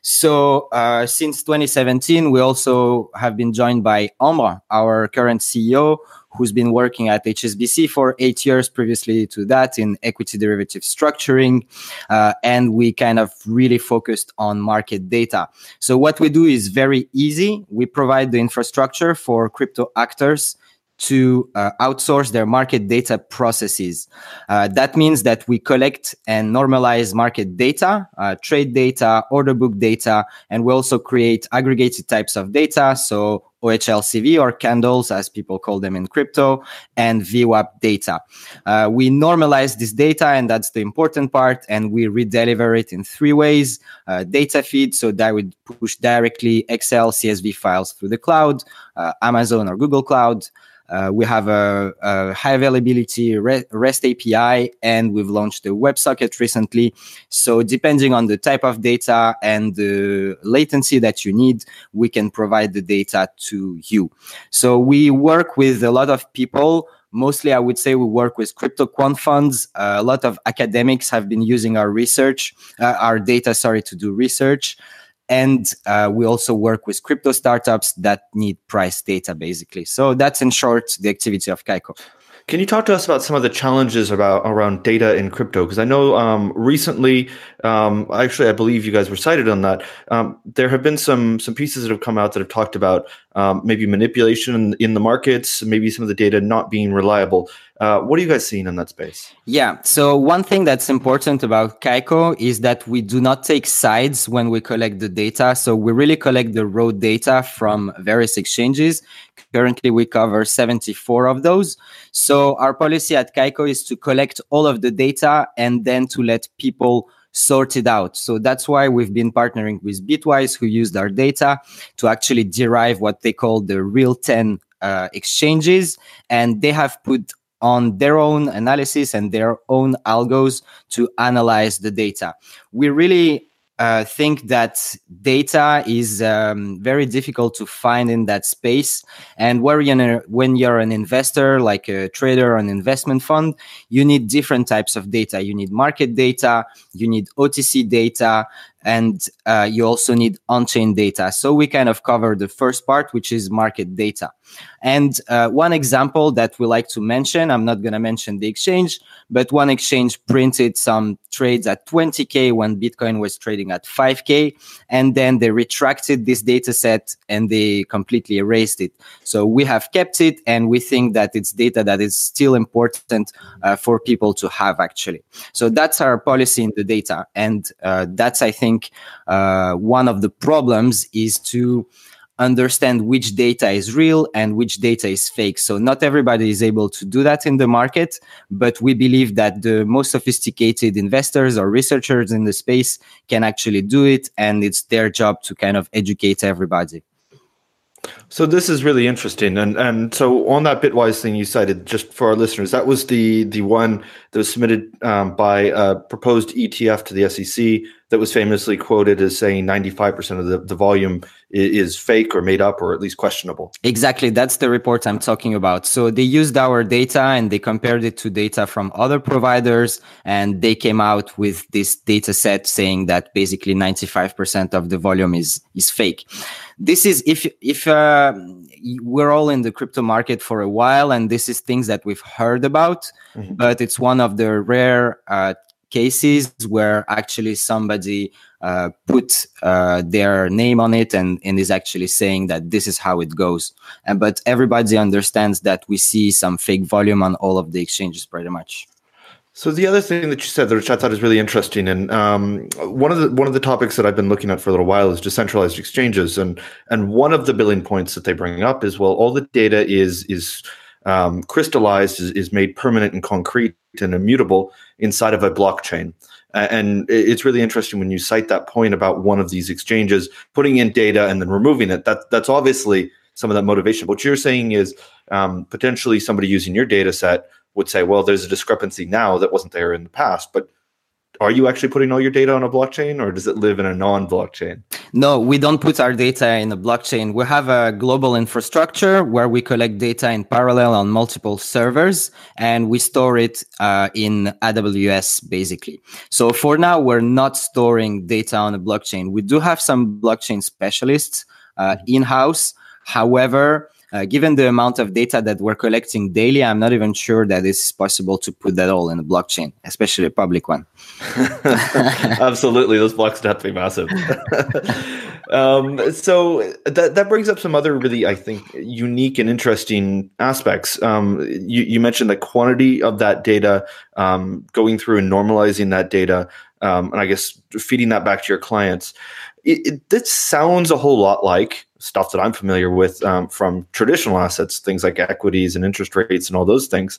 So uh, since twenty seventeen, we also have been joined by Ambre, our current C E O, who's been working at H S B C for eight years previously to that in equity derivative structuring. Uh, and we kind of really focused on market data. So what we do is very easy. We provide the infrastructure for crypto actors to uh, outsource their market data processes. Uh, that means that we collect and normalize market data, uh, trade data, order book data, and we also create aggregated types of data. So O H L C V, or candles as people call them in crypto, and V WAP data. Uh, we normalize this data, and that's the important part, and we redeliver it in three ways. Uh, data feed, so that would push directly Excel, C S V files through the cloud, uh, Amazon or Google Cloud. Uh, we have a, a high availability REST A P I, and we've launched the WebSocket recently. So depending on the type of data and the latency that you need, we can provide the data to you. So we work with a lot of people. Mostly, I would say we work with crypto quant funds. Uh, a lot of academics have been using our research, uh, our data, sorry, to do research. And uh, we also work with crypto startups that need price data, basically. So that's, in short, the activity of Kaiko. Can you talk to us about some of the challenges about around data in crypto? Because I know um, recently, um, actually, I believe you guys were cited on that. Um, there have been some some pieces that have come out that have talked about um, maybe manipulation in, in the markets, maybe some of the data not being reliable. Uh, what are you guys seeing in that space? Yeah. So one thing that's important about Kaiko is that we do not take sides when we collect the data. So we really collect the raw data from various exchanges. Currently, we cover seventy-four of those. So our policy at Kaiko is to collect all of the data and then to let people sort it out. So that's why we've been partnering with Bitwise, who used our data to actually derive what they call the real ten uh, exchanges. And they have put on their own analysis and their own algos to analyze the data. We really Uh, think that data is um, very difficult to find in that space. And where you're a, when you're an investor, like a trader or an investment fund, you need different types of data. You need market data, you need O T C data, and uh, you also need on-chain data. So we kind of cover the first part, which is market data. And uh, one example that we like to mention, I'm not going to mention the exchange, but one exchange printed some trades at twenty K when Bitcoin was trading at five K, and then they retracted this data set and they completely erased it. So we have kept it, and we think that it's data that is still important uh, for people to have, actually. So that's our policy in the data. And uh, that's, I think, Uh, one of the problems is to understand which data is real and which data is fake. So not everybody is able to do that in the market, but we believe that the most sophisticated investors or researchers in the space can actually do it, and it's their job to kind of educate everybody. So this is really interesting. And and so on that Bitwise thing you cited, just for our listeners, that was the the one that was submitted um, by a proposed E T F to the S E C that was famously quoted as saying ninety-five percent of the, the volume is, is fake or made up or at least questionable. Exactly. That's the report I'm talking about. So they used our data and they compared it to data from other providers, and they came out with this data set saying that basically ninety-five percent of the volume is is fake. This is if if uh, we're all in the crypto market for a while, and this is things that we've heard about, mm-hmm. but it's one of the rare uh, cases where actually somebody uh, put uh, their name on it and, and is actually saying that this is how it goes. And, but everybody understands that we see some fake volume on all of the exchanges pretty much. So the other thing that you said, which I thought is really interesting, and um, one of the one of the topics that I've been looking at for a little while is decentralized exchanges, and and one of the billing points that they bring up is, well, all the data is is um, crystallized, is, is made permanent and concrete and immutable inside of a blockchain, and it's really interesting when you cite that point about one of these exchanges putting in data and then removing it. That that's obviously some of that motivation. What you're saying is um, potentially somebody using your data set would say, well, there's a discrepancy now that wasn't there in the past, but are you actually putting all your data on a blockchain, or does it live in a non-blockchain? No, we don't put our data in a blockchain. We have a global infrastructure where we collect data in parallel on multiple servers, and we store it uh, in A W S, basically. So for now, we're not storing data on a blockchain. We do have some blockchain specialists uh, in-house. However, Uh, given the amount of data that we're collecting daily, I'm not even sure that it's possible to put that all in a blockchain, especially a public one. Absolutely. Those blocks have to be massive. um, so that, that brings up some other really, I think, unique and interesting aspects. Um, you, you mentioned the quantity of that data, um, going through and normalizing that data, um, and I guess feeding that back to your clients. It, it, that sounds a whole lot like stuff that I'm familiar with um, from traditional assets, things like equities and interest rates and all those things.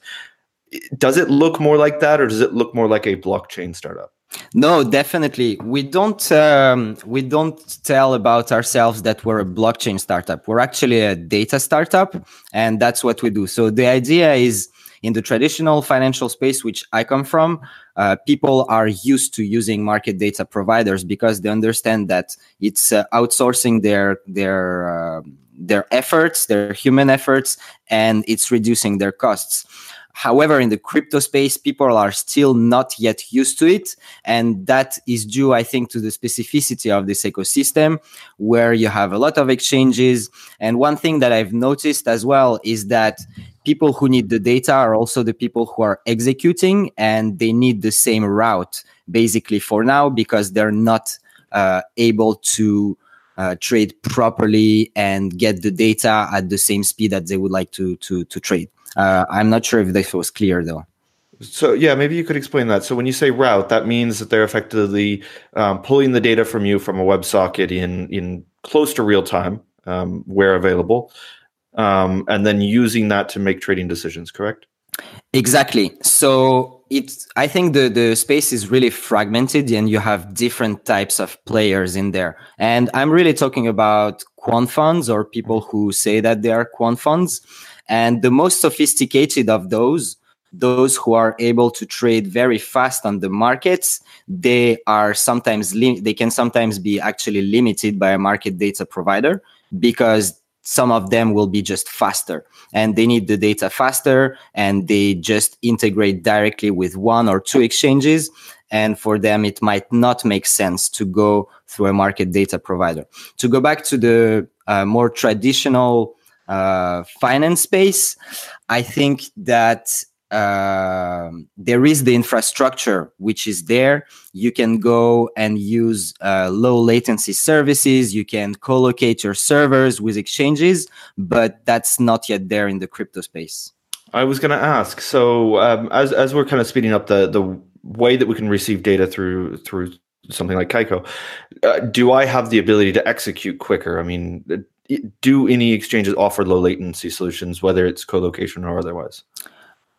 Does it look more like that, or does it look more like a blockchain startup? No, definitely. We don't um, we don't tell about ourselves that we're a blockchain startup. We're actually a data startup, and that's what we do. So the idea is, in the traditional financial space, which I come from, uh, people are used to using market data providers because they understand that it's uh, outsourcing their their uh, their efforts, their human efforts, and it's reducing their costs. However, in the crypto space, people are still not yet used to it. And that is due, I think, to the specificity of this ecosystem where you have a lot of exchanges. And one thing that I've noticed as well is that people who need the data are also the people who are executing, and they need the same route basically for now because they're not uh, able to uh, trade properly and get the data at the same speed that they would like to, to, to trade. Uh, I'm not sure if this was clear, though. So, yeah, maybe you could explain that. So when you say route, that means that they're effectively um, pulling the data from you from a WebSocket in, in close to real time, um, where available, um, and then using that to make trading decisions, correct? Exactly. So it's, I think the, the space is really fragmented, and you have different types of players in there. And I'm really talking about quant funds, or people who say that they are quant funds. And the most sophisticated of those, those who are able to trade very fast on the markets, they are sometimes lim- they can sometimes be actually limited by a market data provider because some of them will be just faster and they need the data faster, and they just integrate directly with one or two exchanges. And for them, it might not make sense to go through a market data provider. To go back to the uh, more traditional Uh, finance space, I think that uh, there is the infrastructure which is there. You can go and use uh, low latency services. You can co-locate your servers with exchanges, but that's not yet there in the crypto space. I was going to ask. So um, as as we're kind of speeding up the the way that we can receive data through through something like Kaiko, uh, do I have the ability to execute quicker? I mean. It, Do any exchanges offer low latency solutions, whether it's co-location or otherwise?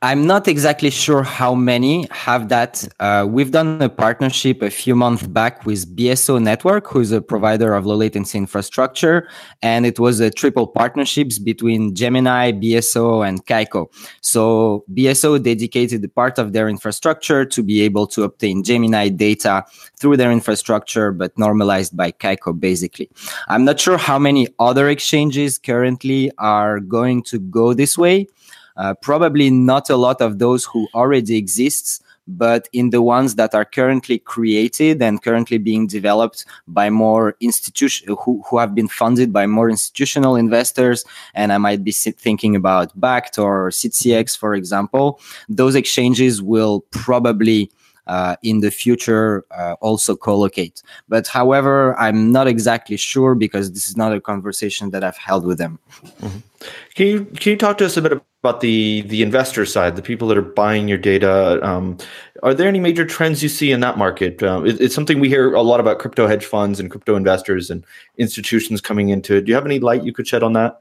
I'm not exactly sure how many have that. Uh, we've done a partnership a few months back with B S O Network, who's a provider of low latency infrastructure. And it was a triple partnerships between Gemini, B S O, and Kaiko. So B S O dedicated a part of their infrastructure to be able to obtain Gemini data through their infrastructure, but normalized by Kaiko, basically. I'm not sure how many other exchanges currently are going to go this way. Uh, probably not a lot of those who already exist, but in the ones that are currently created and currently being developed by more institution who, who have been funded by more institutional investors. And I might be thinking about B A C T or C T C X, for example. Those exchanges will probably uh, in the future uh, also collocate. But however, I'm not exactly sure because this is not a conversation that I've held with them. Mm-hmm. Can you can you talk to us a bit about the the investor side, the people that are buying your data? Um, are there any major trends you see in that market? Um, it, it's something we hear a lot about crypto hedge funds and crypto investors and institutions coming into it. Do you have any light you could shed on that?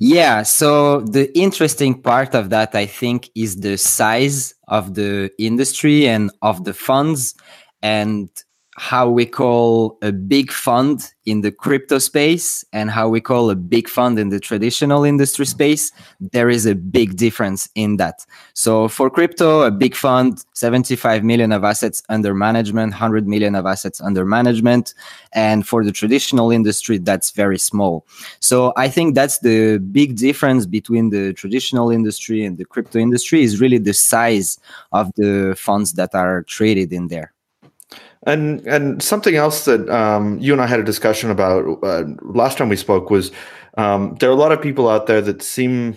Yeah, so the interesting part of that, I think, is the size of the industry and of the funds, and how we call a big fund in the crypto space and how we call a big fund in the traditional industry space. There is a big difference in that. So for crypto, a big fund, seventy-five million of assets under management, one hundred million of assets under management. And for the traditional industry, that's very small. So I think that's the big difference between the traditional industry and the crypto industry, is really the size of the funds that are traded in there. And and something else that um, you and I had a discussion about uh, last time we spoke was um, there are a lot of people out there that seem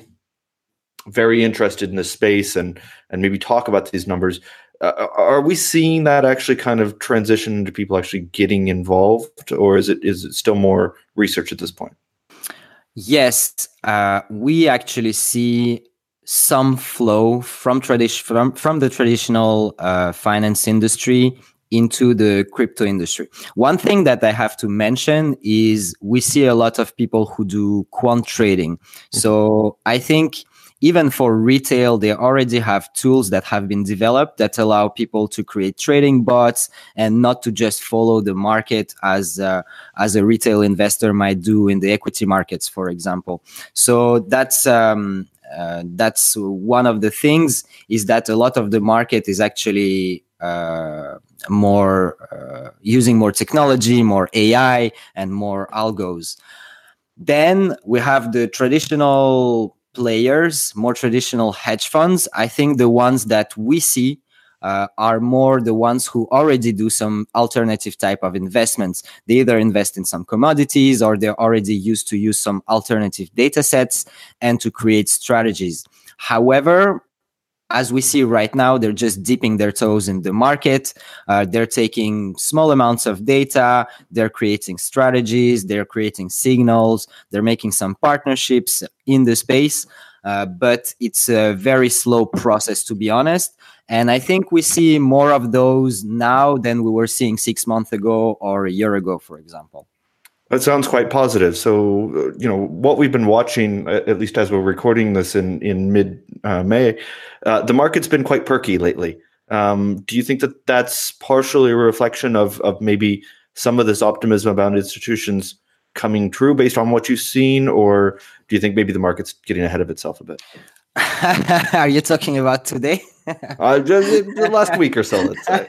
very interested in this space and and maybe talk about these numbers. Uh, are we seeing that actually kind of transition into people actually getting involved, or is it is it still more research at this point? Yes, uh, we actually see some flow from tradi- from from the traditional uh, finance industry into the crypto industry. One thing that I have to mention is we see a lot of people who do quant trading. So I think even for retail, they already have tools that have been developed that allow people to create trading bots and not to just follow the market as uh, as a retail investor might do in the equity markets, for example. So that's um, uh, that's one of the things, is that a lot of the market is actually Uh, more uh, using more technology, more A I, and more algos. Then we have the traditional players, more traditional hedge funds. I think the ones that we see uh, are more the ones who already do some alternative type of investments. They either invest in some commodities, or they're already used to use some alternative data sets and to create strategies. However, as we see right now, they're just dipping their toes in the market. Uh, they're taking small amounts of data. They're creating strategies. They're creating signals. They're making some partnerships in the space. Uh, but it's a very slow process, to be honest. And I think we see more of those now than we were seeing six months ago or a year ago, for example. That sounds quite positive. So, you know, what we've been watching, at least as we're recording this in, in mid-May, uh, uh, the market's been quite perky lately. Um, do you think that that's partially a reflection of, of maybe some of this optimism about institutions coming true based on what you've seen? Or do you think maybe the market's getting ahead of itself a bit? Are you talking about today? uh, just, the last week or so, let's say.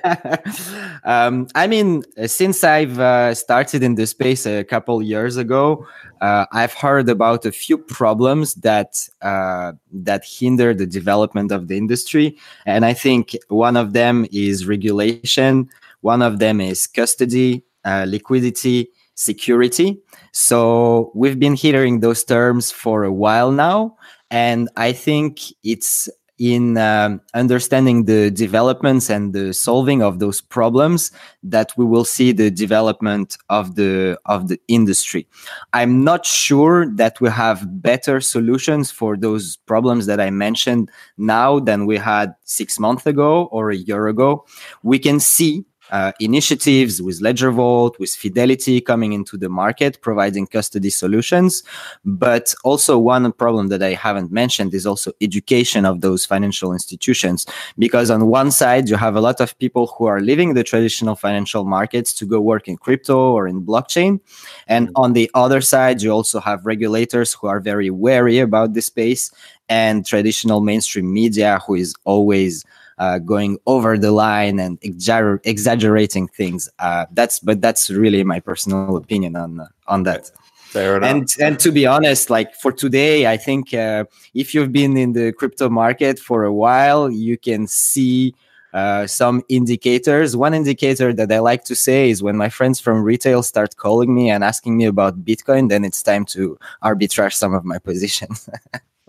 Um, I mean, since I've uh, started in this space a couple years ago, uh, I've heard about a few problems that uh, that hinder the development of the industry. And I think one of them is regulation. One of them is custody, uh, liquidity, security. So we've been hearing those terms for a while now. And I think it's in um, understanding the developments and the solving of those problems that we will see the development of the of the industry. I'm not sure that we have better solutions for those problems that I mentioned now than we had six months ago or a year ago. We can see Uh, initiatives with Ledger Vault, with Fidelity coming into the market, providing custody solutions. But also one problem that I haven't mentioned is also education of those financial institutions. Because on one side, you have a lot of people who are leaving the traditional financial markets to go work in crypto or in blockchain. And on the other side, you also have regulators who are very wary about this space, and traditional mainstream media who is always Uh, going over the line and exagger- exaggerating things. Uh, that's but that's really my personal opinion on on that. Fair enough. And and to be honest, like for today, I think uh, if you've been in the crypto market for a while, you can see uh, some indicators. One indicator that I like to say is when my friends from retail start calling me and asking me about Bitcoin, then it's time to arbitrage some of my positions.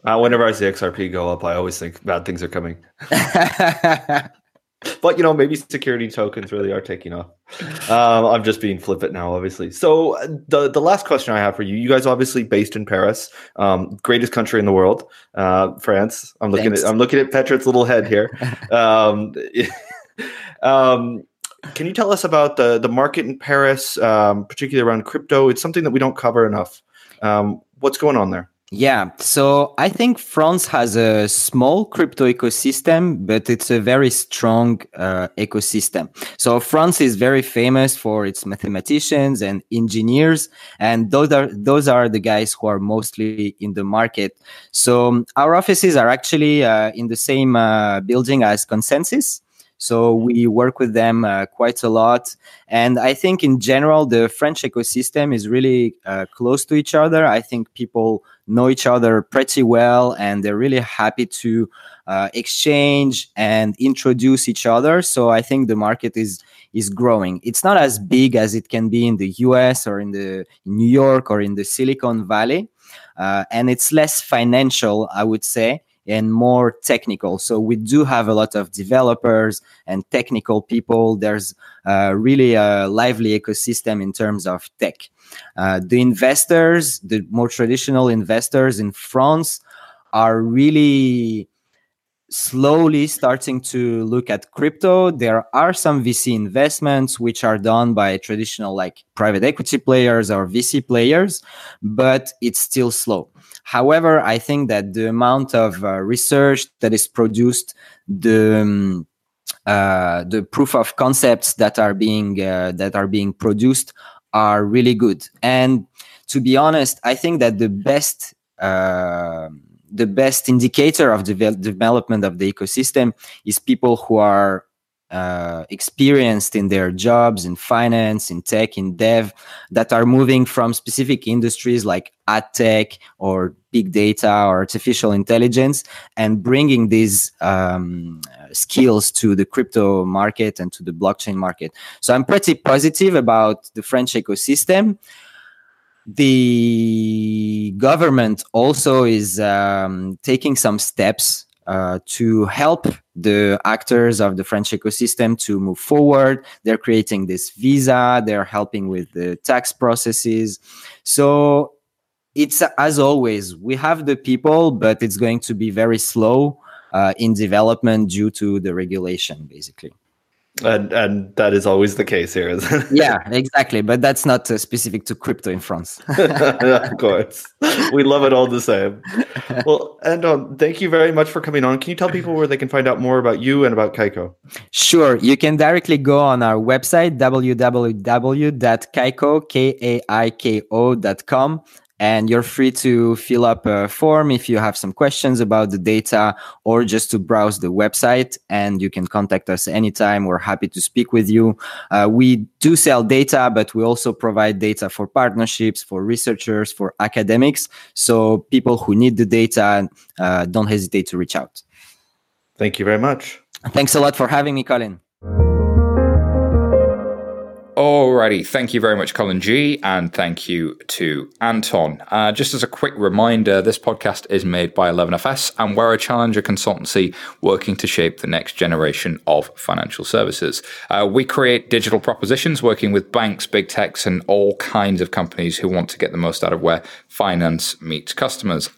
Uh, whenever I see X R P go up, I always think bad things are coming. But But, you know, maybe security tokens really are taking off. Um, I'm just being flippant now, obviously. So the, the last question I have for you, you guys obviously based in Paris, um, greatest country in the world, uh, France. I'm looking Thanks. at I'm looking at Petra's little head here. Um, um, can you tell us about the, the market in Paris, um, particularly around crypto? It's something that we don't cover enough. Um, what's going on there? Yeah, so I think France has a small crypto ecosystem, but it's a very strong uh, ecosystem. So France is very famous for its mathematicians and engineers, and those are those are the guys who are mostly in the market. So um, our offices are actually uh, in the same uh, building as Consensus. So we work with them uh, quite a lot. And I think in general, the French ecosystem is really uh, close to each other. I think people know each other pretty well, and they're really happy to uh, exchange and introduce each other. So I think the market is is growing. It's not as big as it can be in the U S or in the in New York or in the Silicon Valley. Uh, and it's less financial, I would say, and more technical. So we do have a lot of developers and technical people. There's uh, really a lively ecosystem in terms of tech. Uh, the investors, the more traditional investors in France, are really slowly starting to look at crypto. There are some V C investments which are done by traditional like private equity players or V C players, but it's still slow. However, I think that the amount of uh, research that is produced, the um, uh, the proof of concepts that are being uh, that are being produced are really good. And to be honest, I think that the best uh, the best indicator of the de- development of the ecosystem is people who are uh, experienced in their jobs, in finance, in tech, in dev, that are moving from specific industries like ad tech or big data or artificial intelligence and bringing these um, skills to the crypto market and to the blockchain market. So I'm pretty positive about the French ecosystem. The government also is um, taking some steps uh, to help the actors of the French ecosystem to move forward. They're creating this visa. They're helping with the tax processes. So it's, as always, we have the people, but it's going to be very slow uh, in development due to the regulation, basically. And and that is always the case here, isn't it? Yeah, exactly. But that's not uh, specific to crypto in France. Of course. We love it all the same. Well, Anton, thank you very much for coming on. Can you tell people where they can find out more about you and about Kaiko? Sure. You can directly go on our website, w w w dot kaiko dot com. And you're free to fill up a form if you have some questions about the data or just to browse the website, and you can contact us anytime. We're happy to speak with you. Uh, we do sell data, but we also provide data for partnerships, for researchers, for academics. So people who need the data, uh, don't hesitate to reach out. Thank you very much. Thanks a lot for having me, Colin. Alrighty, thank you very much, Colin G, and thank you to Anton. Uh, just as a quick reminder, this podcast is made by eleven F S, and we're a challenger consultancy working to shape the next generation of financial services. Uh, we create digital propositions working with banks, big techs, and all kinds of companies who want to get the most out of where finance meets customers.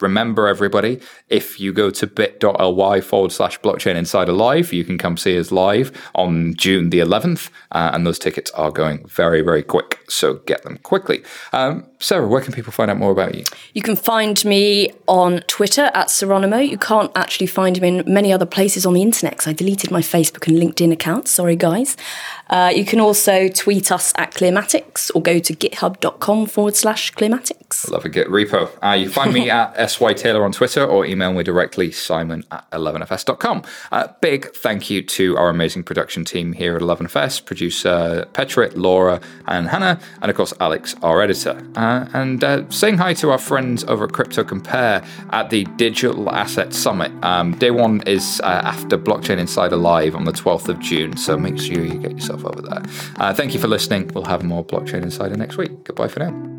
Remember, everybody, if you go to bit.ly forward slash blockchain insider live, you can come see us live on June the eleventh. Uh, and those tickets are going very, very quick. So get them quickly. Um, Sarah, where can people find out more about you? You can find me on Twitter at Seronimo. You can't actually find me in many other places on the internet because I deleted my Facebook and LinkedIn accounts. Sorry, guys. Uh, you can also tweet us at Clearmatics or go to github.com forward slash Clearmatics. I love a Git repo. Uh, you find me at S Y Taylor on Twitter, or email me directly, simon at eleven f s dot com. Uh, big thank you to our amazing production team here at eleven F S, producer Petra, Laura and Hannah, and of course Alex, our editor. Uh, and uh, saying hi to our friends over at Crypto Compare at the Digital Asset Summit. Um, day one is uh, after Blockchain Insider Live on the twelfth of June, so make sure you get yourself over there. Uh, thank you for listening. We'll have more Blockchain Insider next week. Goodbye for now.